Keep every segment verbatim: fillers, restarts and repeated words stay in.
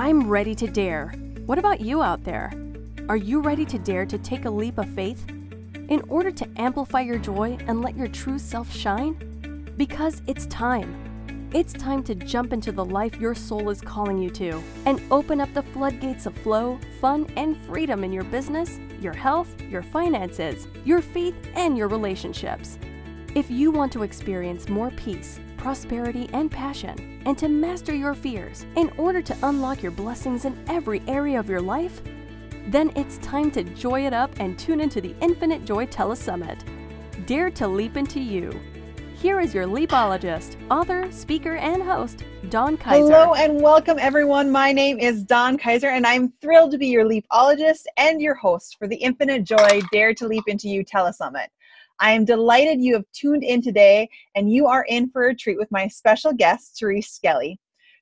I'm ready to dare. What about you out there? Are you ready to dare to take a leap of faith in order to amplify your joy and let your true self shine? Because it's time. It's time to jump into the life your soul is calling you to and open up the floodgates of flow, fun, and freedom in your business, your health, your finances, your faith, and your relationships. If you want to experience more peace, prosperity, and passion, and to master your fears in order to unlock your blessings in every area of your life, then it's time to joy it up and tune into the Infinite Joy Telesummit. Dare to leap into you. Here is your leapologist, author, speaker, and host, Dawn Kaiser. Hello and welcome, everyone. My name is Dawn Kaiser, and I'm thrilled to be your leapologist and your host for the Infinite Joy Dare to Leap Into You Telesummit. I am delighted you have tuned in today, and you are in for a treat with my special guest, Therese Skelly.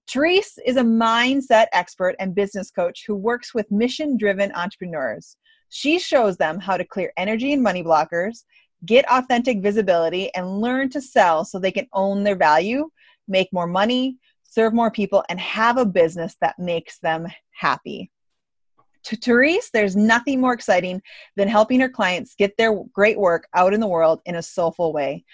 Therese is a mindset expert and business coach who works with mission-driven entrepreneurs. She shows them how to clear energy and money blockers, get authentic visibility, and learn to sell so they can own their value, make more money, serve more people, and have a business that makes them happy. To Therese, there's nothing more exciting than helping her clients get their great work out in the world in a soulful way.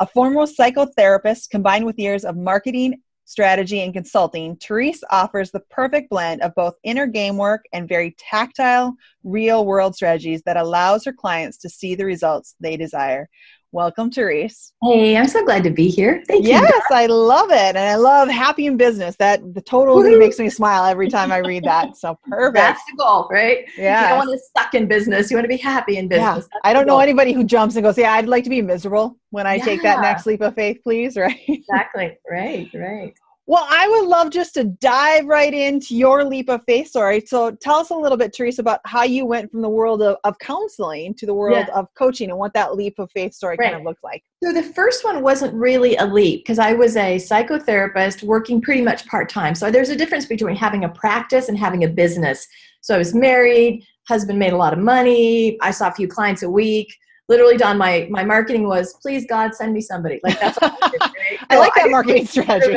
A former psychotherapist combined with years of marketing, strategy, and consulting, Therese offers the perfect blend of both inner game work and very tactile, real-world strategies that allows her clients to see the results they desire. Welcome, Therese. Hey, I'm so glad to be here. Thank yes, you. Yes, I love it. And I love happy in business. That totally Woo-hoo. makes me smile every time I read that. So perfect. That's the goal, right? Yeah. You don't want to suck in business. You want to be happy in business. Yeah. I don't know anybody who jumps and goes, yeah, I'd like to be miserable when I yeah. take that next leap of faith, please. Right? Exactly. Right, right. Well, I would love just to dive right into your leap of faith story. So tell us a little bit, Therese, about how you went from the world of, of counseling to the world yeah. of coaching and what that leap of faith story right. kind of looked like. So the first one wasn't really a leap because I was a psychotherapist working pretty much part-time. So there's a difference between having a practice and having a business. So I was married, husband made a lot of money. I saw a few clients a week. Literally, Don, my, my marketing was, please, God, send me somebody. Like that's what I did, right? I so like that I marketing strategy.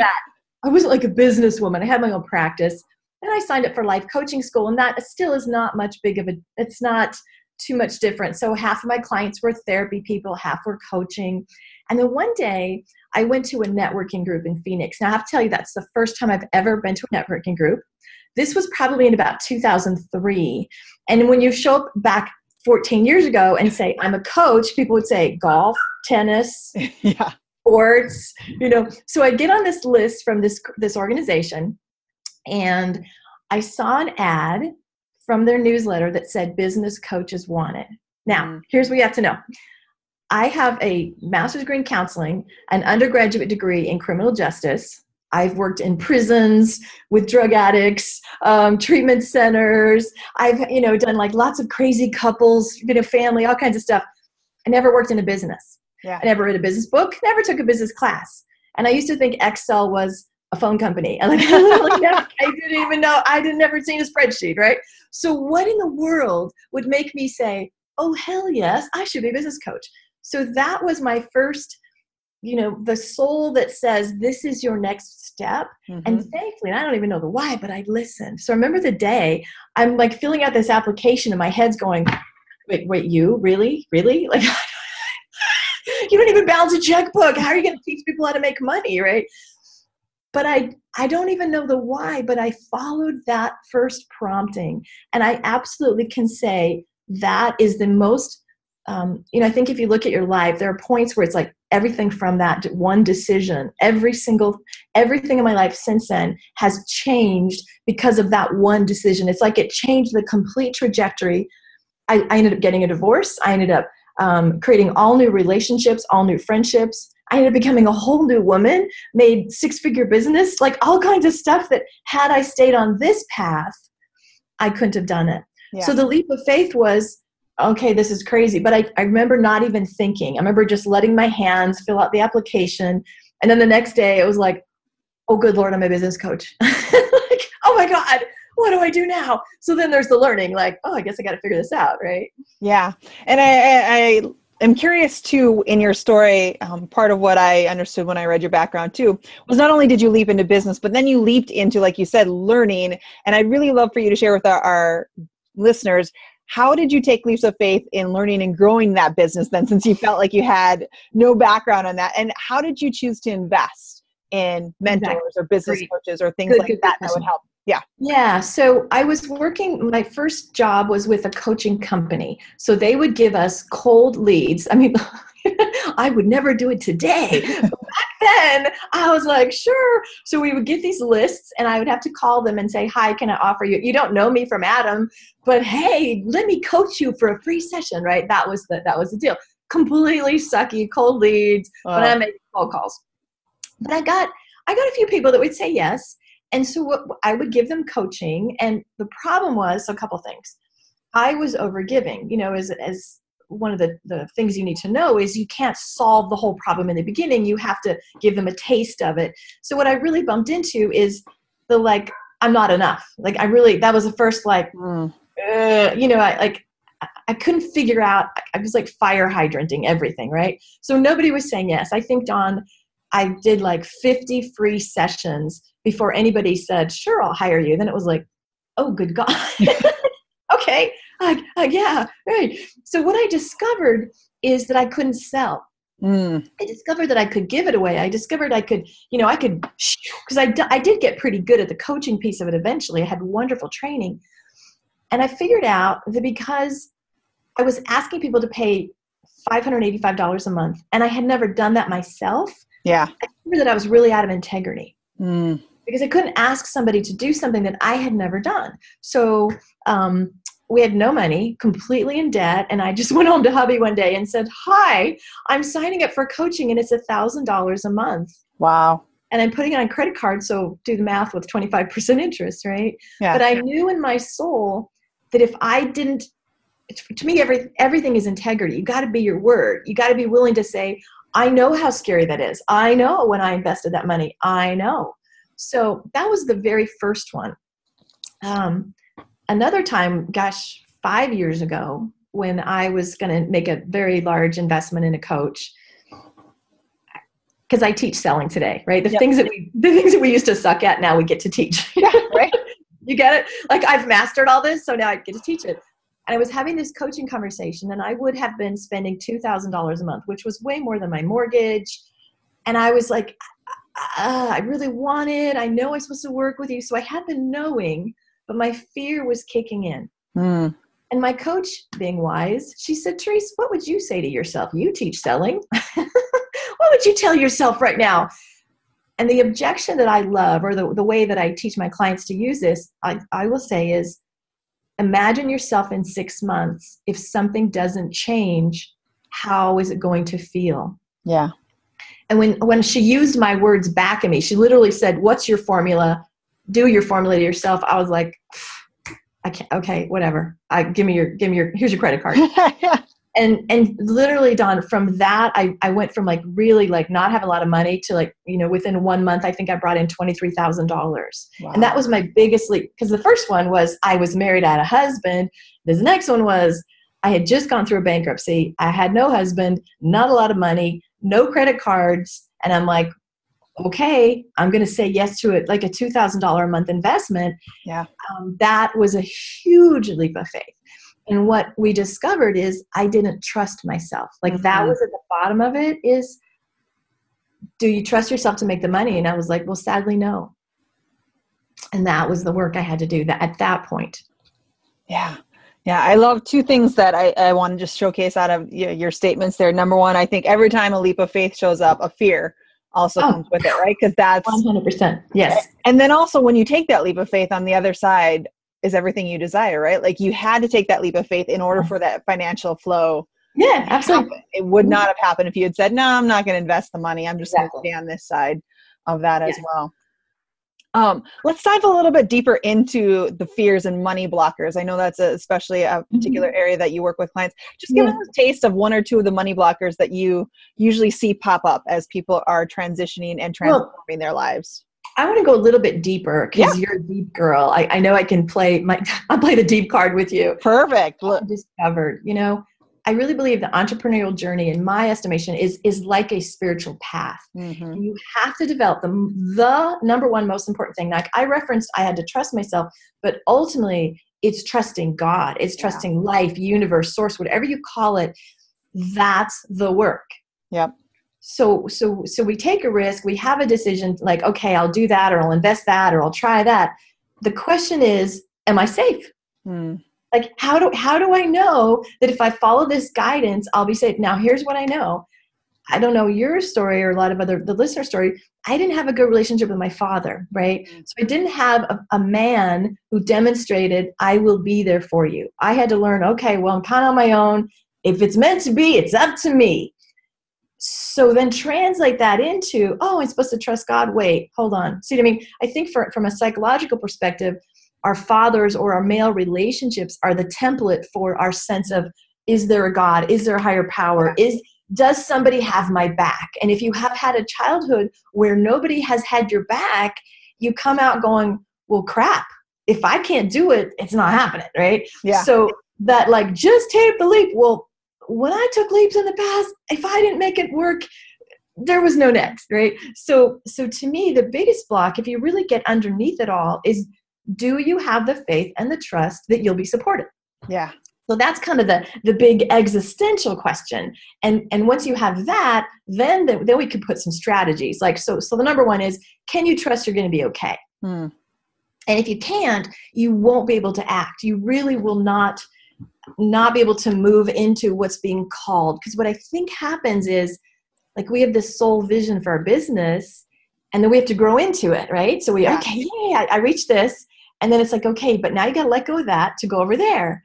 I wasn't like a businesswoman. I had my own practice. Then I signed up for Life Coaching School, and that still is not much big of a, it's not too much different. So half of my clients were therapy people, half were coaching. And then one day I went to a networking group in Phoenix. Now I have to tell you, that's the first time I've ever been to a networking group. This was probably in about two thousand three. And when you show up back fourteen years ago and say, I'm a coach, people would say golf, tennis. yeah. Sports, you know, so I get on this list from this this organization, and I saw an ad from their newsletter that said business coaches wanted. Now, mm. here's what you have to know. I have a master's degree in counseling, an undergraduate degree in criminal justice. I've worked in prisons with drug addicts, um, treatment centers. I've, you know, done like lots of crazy couples, been a family, all kinds of stuff. I never worked in a business. Yeah. I never read a business book, never took a business class. And I used to think Excel was a phone company. And like, I didn't even know, I had never seen a spreadsheet, right? So what in the world would make me say, oh, hell yes, I should be a business coach. So that was my first, you know, the soul that says, this is your next step. Mm-hmm. And thankfully, and I don't even know the why, but I listened. So I remember the day I'm like filling out this application and my head's going, wait, wait, you really, really? Like, you don't even balance a checkbook. How are you going to teach people how to make money, right? But I I don't even know the why, but I followed that first prompting. And I absolutely can say that is the most, um, you know, I think if you look at your life, there are points where it's like everything from that one decision, every single, everything in my life since then has changed because of that one decision. It's like it changed the complete trajectory. I, I ended up getting a divorce. I ended up Um, creating all new relationships, all new friendships. I ended up becoming a whole new woman, made six-figure business, like all kinds of stuff that had I stayed on this path, I couldn't have done it. Yeah. So the leap of faith was, okay, this is crazy. But I, I remember not even thinking. I remember just letting my hands fill out the application. And then the next day it was like, oh, good Lord, I'm a business coach. Like, oh my God. What do I do now? So then there's the learning, like, oh, I guess I got to figure this out, right? Yeah. And I, I, I I'm curious too, in your story, um, part of what I understood when I read your background too, was not only did you leap into business, but then you leaped into, like you said, learning. And I'd really love for you to share with our, our listeners, how did you take leaps of faith in learning and growing that business then, since you felt like you had no background on that? And how did you choose to invest in mentors exactly. or business Great. coaches or things good, like good, that good that would help? Yeah. Yeah. So I was working, my first job was with a coaching company. So they would give us cold leads. I mean, I would never do it today. But back then I was like, sure. So we would get these lists and I would have to call them and say, hi, can I offer you? You don't know me from Adam, but hey, let me coach you for a free session. Right. That was the, that was the deal. Completely sucky cold leads. Wow. But I made cold calls, but I got, I got a few people that would say yes. And so what, I would give them coaching, and the problem was a couple things. I was overgiving. You know, as as one of the, the things you need to know is you can't solve the whole problem in the beginning. You have to give them a taste of it. So what I really bumped into is the, like, I'm not enough. Like, I really, that was the first, like, mm. uh, you know, I like, I couldn't figure out, I was like fire hydranting everything, right? So nobody was saying yes. I think, Dawn, I did like fifty free sessions before anybody said, sure, I'll hire you. Then it was like, oh, good God. Okay. Like, uh, yeah. Right. So what I discovered is that I couldn't sell. Mm. I discovered that I could give it away. I discovered I could, you know, I could, because I, I did get pretty good at the coaching piece of it eventually. I had wonderful training. And I figured out that because I was asking people to pay five hundred eighty-five dollars a month, and I had never done that myself. Yeah. I remember that I was really out of integrity. Mm. Because I couldn't ask somebody to do something that I had never done. So um, we had no money, completely in debt. And I just went home to hubby one day and said, hi, I'm signing up for coaching and it's one thousand dollars a month. Wow. And I'm putting it on credit card. So do the math with twenty-five percent interest, right? Yeah. But I knew in my soul that if I didn't, to me, every, everything is integrity. You got to be your word. You got to be willing to say, I know how scary that is. I know when I invested that money, I know. So that was the very first one. Um, another time, gosh, five years ago, when I was going to make a very large investment in a coach, because I teach selling today, right? The yep. things that we, the things that we used to suck at, now we get to teach. Yeah, right? You get it? Like, I've mastered all this, so now I get to teach it. And I was having this coaching conversation, and I would have been spending two thousand dollars a month, which was way more than my mortgage. And I was like, uh, I really want it. I know I'm supposed to work with you. So I had the knowing, but my fear was kicking in. Mm. And my coach, being wise, she said, Therese, what would you say to yourself? You teach selling. What would you tell yourself right now? And the objection that I love, or the, the way that I teach my clients to use this, I, I will say is, imagine yourself in six months. If something doesn't change, how is it going to feel? Yeah. And when, when she used my words back at me, she literally said, what's your formula? Do your formula to yourself. I was like, I can't, okay, whatever. I give me your, give me your, here's your credit card. And, and literally, Dawn, from that, I, I went from like really like not have a lot of money to like, you know, within one month, I think I brought in twenty-three thousand dollars. Wow. And that was my biggest leap. Because the first one was I was married, I had a husband. This next one was I had just gone through a bankruptcy. I had no husband, not a lot of money, no credit cards. And I'm like, okay, I'm going to say yes to it, like a two thousand dollars a month investment. Yeah, um, that was a huge leap of faith. And what we discovered is I didn't trust myself. Like, that was at the bottom of it, is, do you trust yourself to make the money? And I was like, well, sadly, no. And that was the work I had to do that at that point. Yeah. Yeah. I love two things that I, I want to just showcase out of you know, your statements there. Number one, I think every time a leap of faith shows up, a fear also oh, comes with it, right? Because that's one hundred percent. Yes. And then also when you take that leap of faith on the other side, is everything you desire, right? Like, you had to take that leap of faith in order for that financial flow. Yeah, absolutely. Happen. It would not have happened if you had said, no, I'm not going to invest the money. I'm just exactly. going to stay on this side of that yeah. as well. Um, let's dive a little bit deeper into the fears and money blockers. I know that's a, especially a particular mm-hmm. area that you work with clients. Just give yeah. us a taste of one or two of the money blockers that you usually see pop up as people are transitioning and transforming well, their lives. I want to go a little bit deeper because yeah. you're a deep girl. I, I know I can play my, I'll play the deep card with you. Perfect. Look. I discovered, you know, I really believe the entrepreneurial journey, in my estimation, is is like a spiritual path. Mm-hmm. You have to develop the, the number one most important thing. Like I referenced, I had to trust myself, but ultimately it's trusting God. It's trusting yeah. life, universe, source, whatever you call it. That's the work. Yep. So, so, so we take a risk. We have a decision like, okay, I'll do that, or I'll invest that, or I'll try that. The question is, am I safe? Mm. Like, how do, how do I know that if I follow this guidance, I'll be safe? Now, here's what I know. I don't know your story or a lot of other, the listener's story. I didn't have a good relationship with my father, right? So I didn't have a, a man who demonstrated, I will be there for you. I had to learn, okay, well, I'm kind of on my own. If it's meant to be, it's up to me. So then translate that into, oh, I'm supposed to trust God. Wait, hold on. See what I mean? I think for, from a psychological perspective, our fathers or our male relationships are the template for our sense of, is there a God? Is there a higher power? Is, does somebody have my back? And if you have had a childhood where nobody has had your back, you come out going, well, crap, if I can't do it, it's not happening, right? Yeah. So that like, just take the leap. Well, when I took leaps in the past, if I didn't make it work, there was no next, right? So, so to me, the biggest block, if you really get underneath it all, is do you have the faith and the trust that you'll be supported? Yeah. So that's kind of the, the big existential question. And, and once you have that, then, the, then we could put some strategies. Like, so, so the number one is, can you trust you're going to be okay? Hmm. And if you can't, you won't be able to act. You really will not, not be able to move into what's being called. Because what I think happens is, like, we have this soul vision for our business, and then we have to grow into it, right? So we, yeah. okay, yay, I, I reached this. And then it's like, okay, but now you got to let go of that to go over there.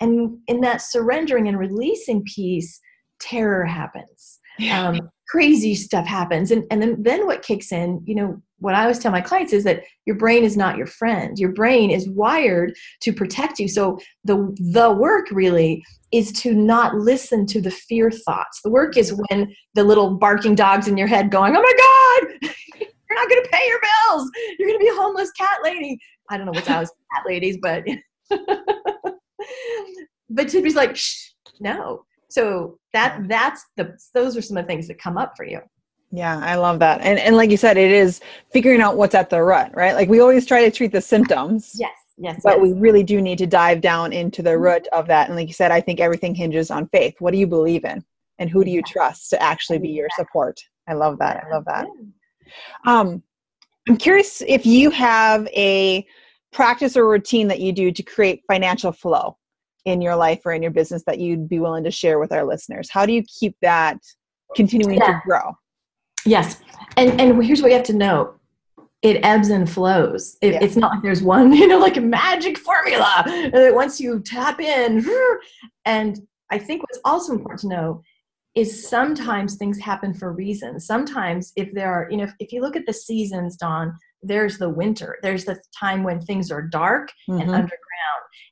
And in that surrendering and releasing piece, terror happens. Yeah. Um, crazy stuff happens. And, and then, then what kicks in, you know, what I always tell my clients is that your brain is not your friend. Your brain is wired to protect you. So the the work really is to not listen to the fear thoughts. The work is when the little barking dogs in your head going, oh my God, you're not going to pay your bills. You're going to be a homeless cat lady. I don't know what that was, cat ladies, but, but Tiffany's like, shh, no. So that that's the, those are some of the things that come up for you. Yeah, I love that. And and like you said, it is figuring out what's at the root, right? Like, we always try to treat the symptoms. Yes, yes. But yes. we really do need to dive down into the root of that. And like you said, I think everything hinges on faith. What do you believe in? And who do you trust to actually be your support? I love that. I love that. Um, I'm curious if you have a practice or routine that you do to create financial flow in your life or in your business that you'd be willing to share with our listeners. How do you keep that continuing yeah. to grow? Yes. And and here's what you have to know. It ebbs and flows. It, yeah. It's not like there's one, you know, like a magic formula that once you tap in. And I think what's also important to know is sometimes things happen for reasons. Sometimes if there are, you know, if, if you look at the seasons, Dawn, there's the winter. There's the time when things are dark mm-hmm. and underground.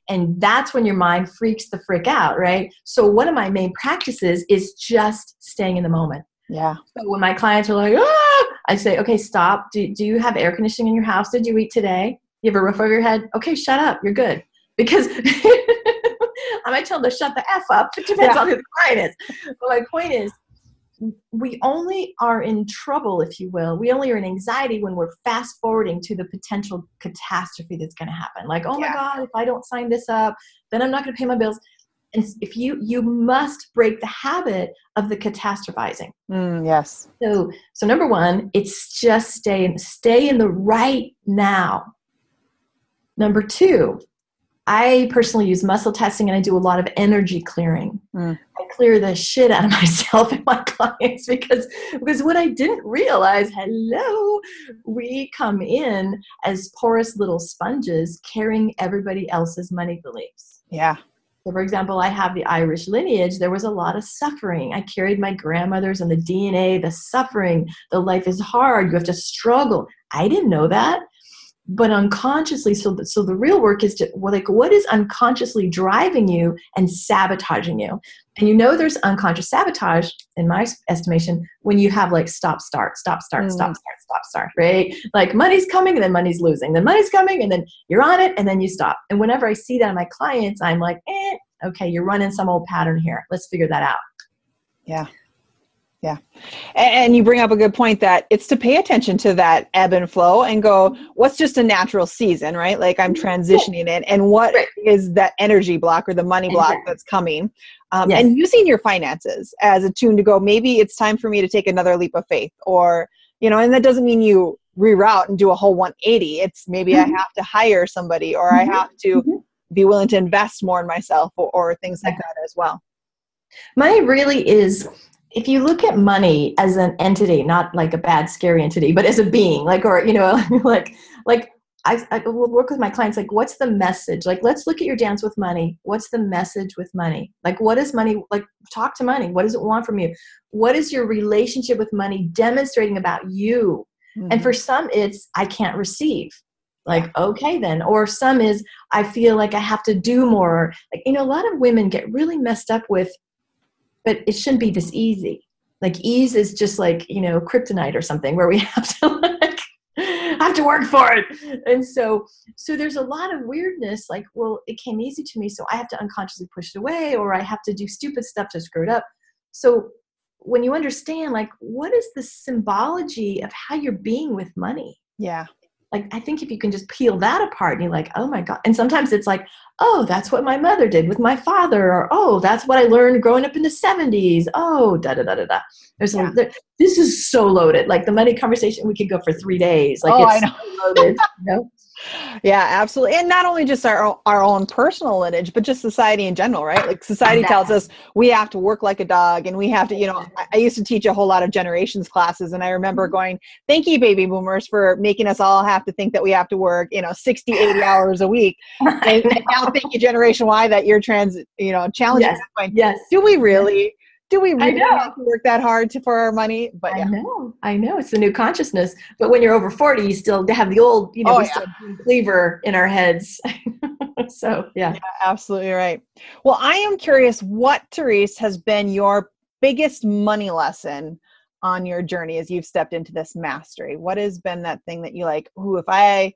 And that's when your mind freaks the frick out, right? So one of my main practices is just staying in the moment. Yeah. So when my clients are like, ah, I say, okay, stop. Do, do you have air conditioning in your house? Did you eat today? You have a roof over your head? Okay, shut up. You're good. Because I might tell them to shut the F up. It depends yeah. on who the client is. But my point is, we only are in trouble, if you will. We only are in anxiety when we're fast forwarding to the potential catastrophe that's going to happen. Like, oh my yeah. God, if I don't sign this up, then I'm not going to pay my bills. And if you, you must break the habit of the catastrophizing. Mm, yes. So, so number one, it's just stay in, stay in the right now. Number two, I personally use muscle testing and I do a lot of energy clearing. Mm. I clear the shit out of myself and my clients because, because what I didn't realize, hello, we come in as porous little sponges carrying everybody else's money beliefs. Yeah. So for example, I have the Irish lineage. There was a lot of suffering. I carried my grandmother's and the D N A, the suffering, the life is hard. You have to struggle. I didn't know that, but unconsciously. So, the, so the real work is to, well, like, what is unconsciously driving you and sabotaging you? And you know, there's unconscious sabotage in my estimation when you have like stop, start, stop, start, mm. stop, start, stop, start, right? Like money's coming and then money's losing, then money's coming and then you're on it and then you stop. And whenever I see that in my clients, I'm like, eh, Okay, you're running some old pattern here. Let's figure that out. Yeah. Yeah. And you bring up a good point that it's to pay attention to that ebb and flow and go, what's just a natural season, right? Like I'm transitioning it. And what right. is that energy block or the money block that's coming? Um, yes. And using your finances as a tune to go, maybe it's time for me to take another leap of faith or, you know, and that doesn't mean you reroute and do a whole one eighty. It's maybe mm-hmm. I have to hire somebody or mm-hmm. I have to mm-hmm. be willing to invest more in myself or, or things like that as well. Money really is... If you look at money as an entity, not like a bad, scary entity, but as a being, like, or, you know, like, like I, I will work with my clients, like, what's the message? Like, let's look at your dance with money. What's the message with money? Like, what is money? Like, talk to money. What does it want from you? What is your relationship with money demonstrating about you? Mm-hmm. And for some, it's, I can't receive. Like, okay then. Or some is, I feel like I have to do more. Like, you know, a lot of women get really messed up with, but it shouldn't be this easy. Like ease is just like, you know, kryptonite or something where we have to like, have to work for it. And so, so there's a lot of weirdness, like, well, it came easy to me, so I have to unconsciously push it away, or I have to do stupid stuff to screw it up. So when you understand, like, what is the symbology of how you're being with money? Yeah. Like, I think if you can just peel that apart and you're like, oh my God. And sometimes it's like, oh, that's what my mother did with my father. Or, oh, that's what I learned growing up in the seventies. Oh, da, da, da, da, da. There's yeah. some, there, this is so loaded. Like the money conversation, we could go for three days. Like oh, it's I know. So loaded. You know? Yeah, absolutely. And not only just our, our own personal lineage, but just society in general, right? Like society exactly. tells us we have to work like a dog and we have to, you know, I used to teach a whole lot of generations classes. And I remember going, thank you, baby boomers, for making us all have to think that we have to work, you know, sixty, eighty hours a week. And, and now thank you, Generation Y, that you're trans, you know, challenging. Yes. That yes. Do we really, do we really have to work that hard to, for our money? But yeah. I know, I know. It's the new consciousness. But when you're over forty, you still have the old, you know, oh, we yeah. still have the cleaver in our heads. So, yeah. yeah. Absolutely right. Well, I am curious what, Therese, has been your biggest money lesson on your journey as you've stepped into this mastery? What has been that thing that you like, ooh, if I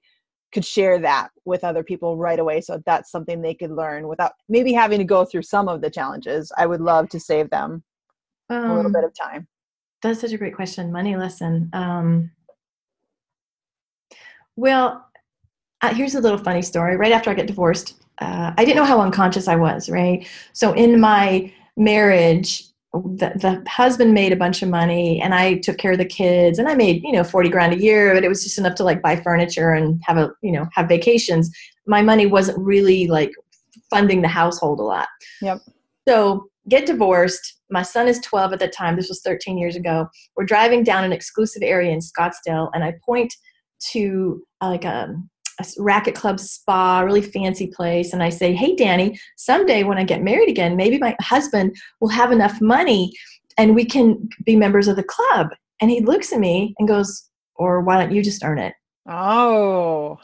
could share that with other people right away, so that's something they could learn without maybe having to go through some of the challenges. I would love to save them um, a little bit of time. That's such a great question. Money lesson. Um, well, uh, here's a little funny story. Right after I got divorced, uh, I didn't know how unconscious I was, right? So in my marriage, the, the husband made a bunch of money and I took care of the kids and I made, you know, forty grand a year, but it was just enough to like buy furniture and have a, you know, have vacations. My money wasn't really like funding the household a lot. Yep. So get divorced. My son is twelve at the time. This was thirteen years ago. We're driving down an exclusive area in Scottsdale and I point to uh, like a, a racket club spa, really fancy place. And I say, hey, Danny, someday when I get married again, maybe my husband will have enough money and we can be members of the club. And he looks at me and goes, or why don't you just earn it? Oh.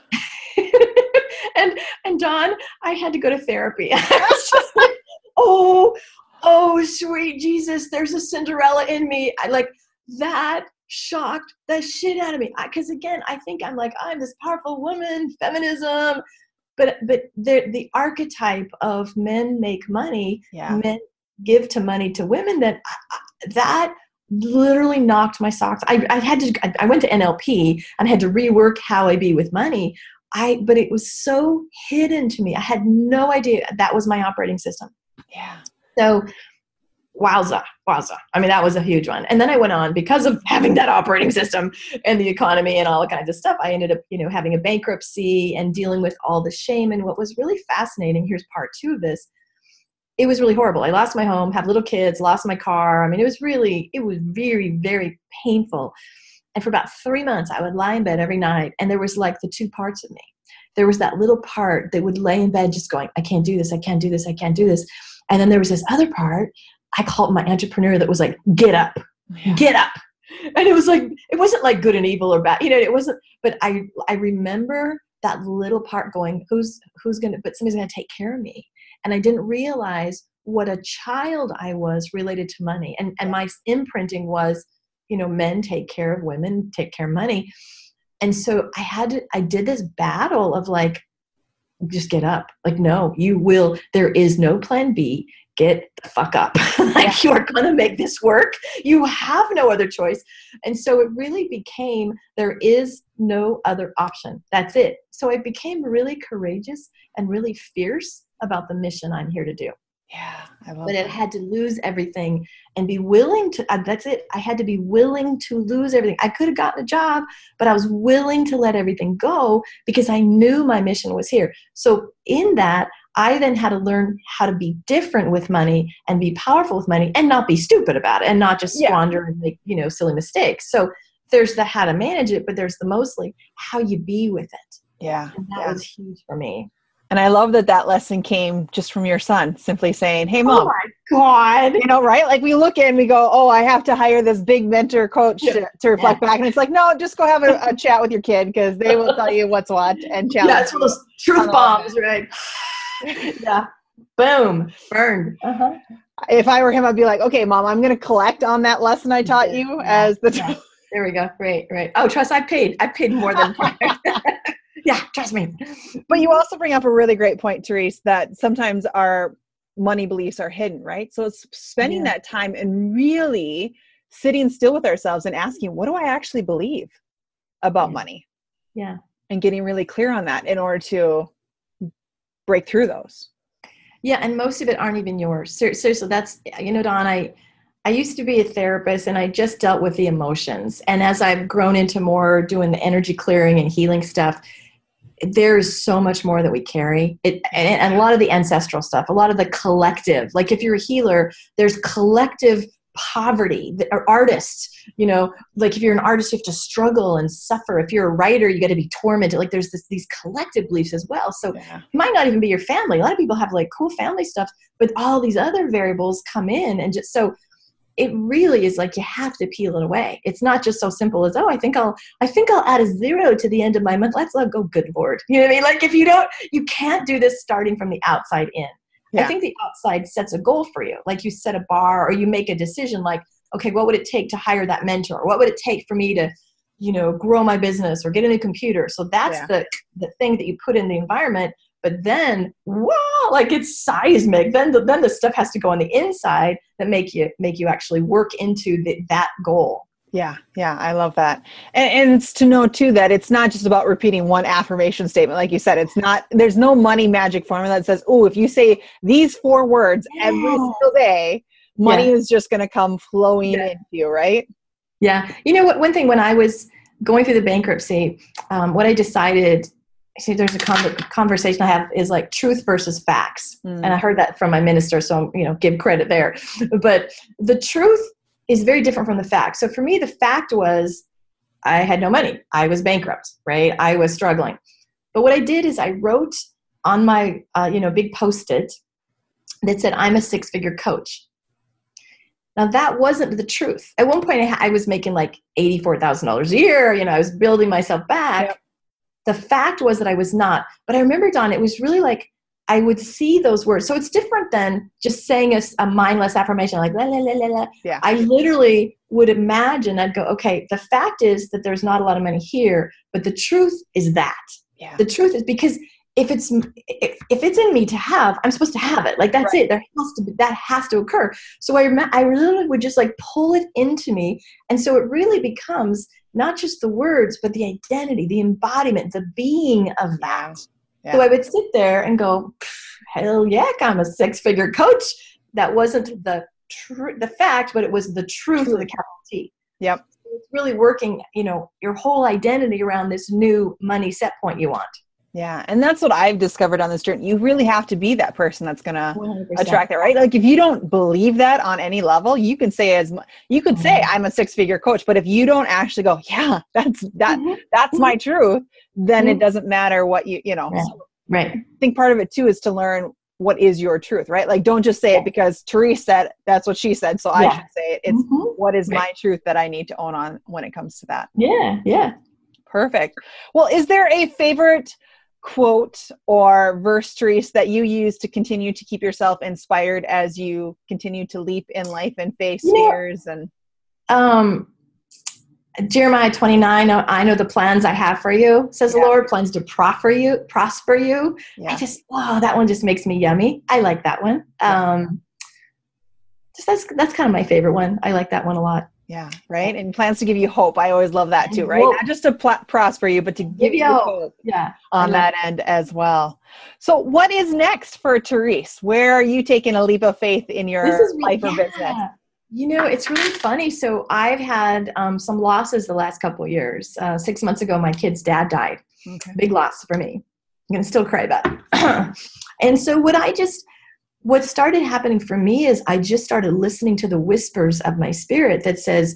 and, and Dawn, I had to go to therapy. I was just like, oh, oh, sweet Jesus, there's a Cinderella in me. I like that. Shocked the shit out of me. Because again, I think I'm like, I'm this powerful woman, feminism. But but the, the archetype of men make money, yeah. men give to money to women, that that literally knocked my socks. I, I had to, I went to N L P and had to rework how I be with money. I But it was so hidden to me. I had no idea that was my operating system. Yeah. So Wowza, wowza. I mean, that was a huge one. And then I went on because of having that operating system and the economy and all kinds of stuff. I ended up, you know, having a bankruptcy and dealing with all the shame. And what was really fascinating, here's part two of this. It was really horrible. I lost my home, have little kids, lost my car. I mean, it was really, it was very, very painful. And for about three months, I would lie in bed every night. And there was like the two parts of me. There was that little part that would lay in bed just going, I can't do this. I can't do this. I can't do this. And then there was this other part I called my entrepreneur that was like, get up, yeah. get up. And it was like, it wasn't like good and evil or bad, you know, it wasn't, but I, I remember that little part going, who's, who's going to, but somebody's going to take care of me. And I didn't realize what a child I was related to money. And, and my imprinting was, you know, men take care of women, take care of money. And so I had to, I did this battle of like, just get up. Like, no, you will. There is no plan B. Get the fuck up. Like, you are going to make this work. You have no other choice. And so it really became, there is no other option. That's it. So I became really courageous and really fierce about the mission I'm here to do. Yeah, I love but it that. Had to lose everything and be willing to, uh, that's it. I had to be willing to lose everything. I could have gotten a job, but I was willing to let everything go because I knew my mission was here. So in that, I then had to learn how to be different with money and be powerful with money and not be stupid about it and not just squander yeah. and make, you know, silly mistakes. So there's the how to manage it, but there's the mostly how you be with it. Yeah. And that yeah. was huge for me. And I love that that lesson came just from your son, simply saying, hey, mom. Oh, my God. You know, right? Like, we look at it and we go, oh, I have to hire this big mentor coach yeah. to, to reflect yeah. back. And it's like, no, just go have a, a chat with your kid because they will tell you what's what and challenge. That's yeah, those truth bombs, right? Yeah. Boom. Burned. Uh-huh. If I were him, I'd be like, okay, mom, I'm going to collect on that lesson I taught you yeah. as the. T- yeah. There we go. Right. Right. Oh, trust. I paid. I paid more than. Yeah. Trust me. But you also bring up a really great point, Therese, that sometimes our money beliefs are hidden, right? So it's spending yeah. that time and really sitting still with ourselves and asking, what do I actually believe about yeah. money? Yeah. And getting really clear on that in order to break through those. Yeah. And most of it aren't even yours. Seriously. So that's, you know, Dawn, I, I used to be a therapist and I just dealt with the emotions. And as I've grown into more doing the energy clearing and healing stuff, there is so much more that we carry it. And, and a lot of the ancestral stuff, a lot of the collective, like if you're a healer, there's collective poverty or artists, you know, like if you're an artist, you have to struggle and suffer. If you're a writer, you got to be tormented. Like there's this, these collective beliefs as well. So yeah. it might not even be your family. A lot of people have like cool family stuff, but all these other variables come in. And just, so it really is like, you have to peel it away. It's not just so simple as, oh, I think I'll, I think I'll add a zero to the end of my month. Let's let go. Good Lord. You know what I mean? Like if you don't, you can't do this starting from the outside in. Yeah. I think the outside sets a goal for you. Like you set a bar or you make a decision like, okay, what would it take to hire that mentor? What would it take for me to, you know, grow my business or get a new computer? So that's yeah. the, the thing that you put in the environment, but then, wow, like it's seismic. Then the, then the stuff has to go on the inside that make you, make you actually work into the, that goal. Yeah. Yeah. I love that. And, and it's to know too, that it's not just about repeating one affirmation statement. Like you said, it's not, there's no money magic formula that says, oh, if you say these four words yeah. every single day, money yeah. is just going to come flowing yeah. into you. Right. Yeah. You know what, one thing when I was going through the bankruptcy, um, what I decided, see, there's a con- conversation I have is like truth versus facts. Mm. And I heard that from my minister. So, you know, give credit there, but the truth is very different from the fact. So for me, the fact was I had no money. I was bankrupt, right? I was struggling. But what I did is I wrote on my, uh, you know, big post-it that said, I'm a six-figure coach. Now that wasn't the truth. At one point I, I was making like eighty-four thousand dollars a year. You know, I was building myself back. Yep. The fact was that I was not, but I remember, Dawn, it was really like, I would see those words. So it's different than just saying a, a mindless affirmation, like, la, la, la, la, la. Yeah. I literally would imagine, I'd go, okay, the fact is that there's not a lot of money here, but the truth is that. Yeah. The truth is, because if it's if, if it's in me to have, I'm supposed to have it. Like, that's right. it. There has to be, that has to occur. So I, rem- I really would just like pull it into me. And so it really becomes not just the words, but the identity, the embodiment, the being of that. Yeah. So I would sit there and go, hell yeah, I'm a six-figure coach. That wasn't the tr- the fact, but it was the truth with a capital T. Yep. So it's really working, you know, your whole identity around this new money set point you want. Yeah. And that's what I've discovered on this journey. You really have to be that person that's going to attract that, right? Like if you don't believe that on any level, you can say as much, you could mm-hmm. say I'm a six figure coach, but if you don't actually go, yeah, that's that, mm-hmm. that's mm-hmm. my truth, then mm-hmm. it doesn't matter what you, you know, yeah. so right. I think part of it too, is to learn what is your truth, right? Like, don't just say yeah. it because Therese said, that's what she said. So yeah. I should say it. It's mm-hmm. what is right. my truth that I need to own on when it comes to that. Yeah. Yeah. Perfect. Well, is there a favorite quote or verse, Therese, that you use to continue to keep yourself inspired as you continue to leap in life and face yeah. fears? And um, Jeremiah twenty-nine, I know the plans I have for you, says yeah. the Lord, plans to proffer you, prosper you. Yeah. I just, oh, that one just makes me yummy. I like that one. Yeah. Um, just that's that's kind of my favorite one. I like that one a lot. Yeah, right? And plans to give you hope. I always love that too, right? Hope. Not just to pl- prosper you, but to give, give you hope, hope yeah. on that it. end as well. So what is next for Therese? Where are you taking a leap of faith in your really, life or yeah. business? You know, it's really funny. So I've had um, some losses the last couple of years. Uh, six months ago, my kid's dad died. Okay. Big loss for me. I'm going to still cry about it. And so what I just... What started happening for me is I just started listening to the whispers of my spirit that says,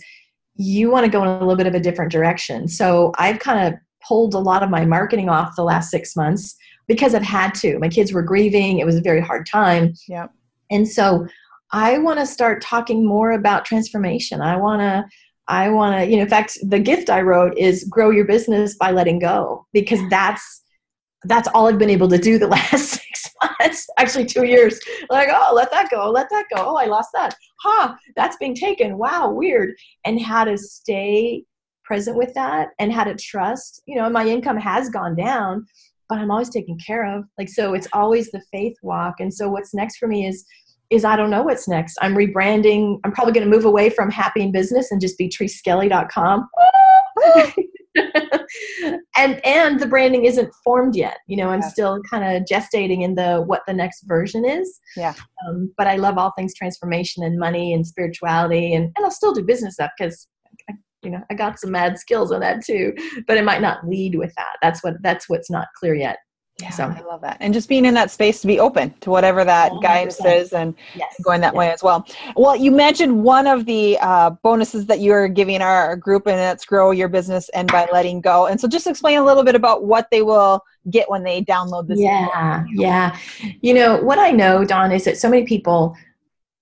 you want to go in a little bit of a different direction. So I've kind of pulled a lot of my marketing off the last six months because I've had to. My kids were grieving. It was a very hard time. Yep. And so I want to start talking more about transformation. I want to, I want to, you know, in fact, the gift I wrote is grow your business by letting go, because that's, that's all I've been able to do the last six months, actually two years. Like, oh, let that go, let that go. Oh, I lost that. Huh, that's being taken. Wow, weird. And how to stay present with that and how to trust. You know, my income has gone down, but I'm always taken care of. Like, so it's always the faith walk. And so what's next for me is, is I don't know what's next. I'm rebranding. I'm probably going to move away from Happy in Business and just be tree skelly dot com. and and the branding isn't formed yet, you know. I'm yeah. still kind of gestating in the what the next version is. Yeah. Um, but I love all things transformation and money and spirituality, and, and I'll still do business stuff because, you know, I got some mad skills on that too. But it might not lead with that. That's what that's what's not clear yet. Yeah, so I love that. And just being in that space to be open to whatever that one hundred percent guidance is and yes. going that yes. way as well. Well, you mentioned one of the uh, bonuses that you're giving our group, and that's grow your business and by letting go. And so just explain a little bit about what they will get when they download this. Yeah. Yeah. You know, what I know, Dawn, is that so many people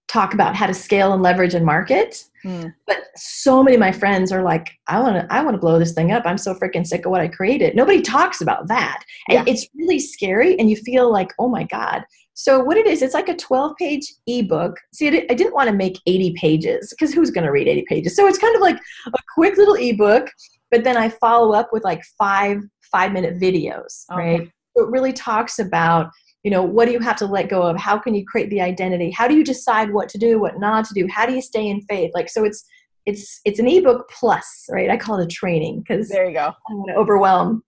talk about how to scale and leverage and market. Mm. But so many of my friends are like, I want to, I want to blow this thing up. I'm so freaking sick of what I created. Nobody talks about that. And yeah. it's really scary. And you feel like, oh my God. So what it is, it's like a twelve page ebook. See, I didn't want to make eighty pages because who's going to read eighty pages? So it's kind of like a quick little ebook, but then I follow up with like five, five minute videos, okay. right? So it really talks about, you know, what do you have to let go of? How can you create the identity? How do you decide what to do, what not to do? How do you stay in faith? Like, so it's, it's, it's an ebook plus, right? I call it a training because there you go. I don't want to overwhelm.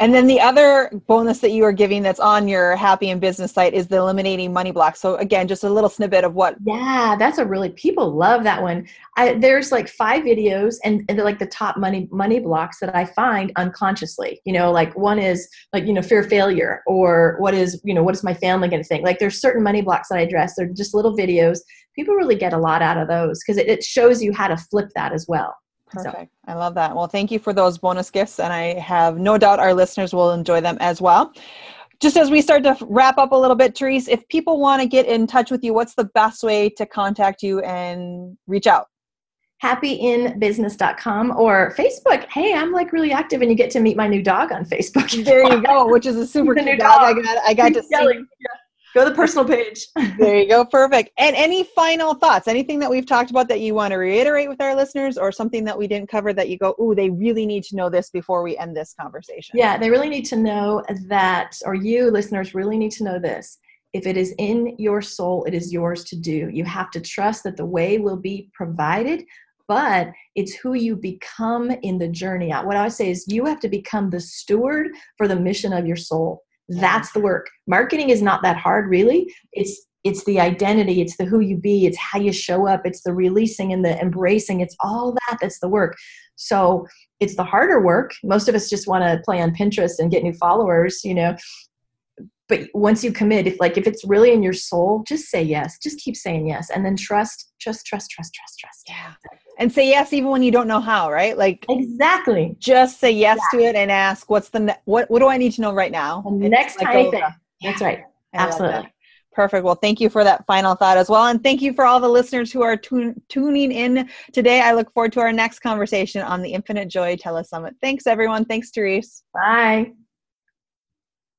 And then the other bonus that you are giving that's on your Happy in Business site is the eliminating money block. So again, just a little snippet of what. Yeah, that's a really, people love that one. I, there's like five videos and, and they're like the top money money blocks that I find unconsciously. You know, like one is like, you know, fear of failure, or what is, you know, what is my family going to think? Like there's certain money blocks that I address. They're just little videos. People really get a lot out of those because it, it shows you how to flip that as well. Perfect. I love that. Well, thank you for those bonus gifts. And I have no doubt our listeners will enjoy them as well. Just as we start to wrap up a little bit, Therese, if people want to get in touch with you, what's the best way to contact you and reach out? happy in business dot com or Facebook. Hey, I'm like really active, and you get to meet my new dog on Facebook. There you go, which is a super cute new dog. dog. I got, I got to see. Go to the personal page. There you go. Perfect. And any final thoughts, anything that we've talked about that you want to reiterate with our listeners, or something that we didn't cover that you go, ooh, they really need to know this before we end this conversation? Yeah, they really need to know that, or you listeners really need to know this. If it is in your soul, it is yours to do. You have to trust that the way will be provided, but it's who you become in the journey. What I say is you have to become the steward for the mission of your soul. That's the work. Marketing is not that hard, really. It's it's the identity. It's the who you be. It's how you show up. It's the releasing and the embracing. It's all that. That's the work. So it's the harder work. Most of us just want to play on Pinterest and get new followers, you know. But once you commit, if like if it's really in your soul, just say yes. Just keep saying yes, and then trust, trust, trust, trust, trust, trust. Yeah. And say yes even when you don't know how, right? Like exactly. Just say yes yeah. to it and ask, what's the ne- what? What do I need to know right now? The and next like, tiny thing. Yeah. That's right. I Absolutely. That. Perfect. Well, thank you for that final thought as well, and thank you for all the listeners who are tun- tuning in today. I look forward to our next conversation on the Infinite Joy Telesummit. Thanks, everyone. Thanks, Therese. Bye.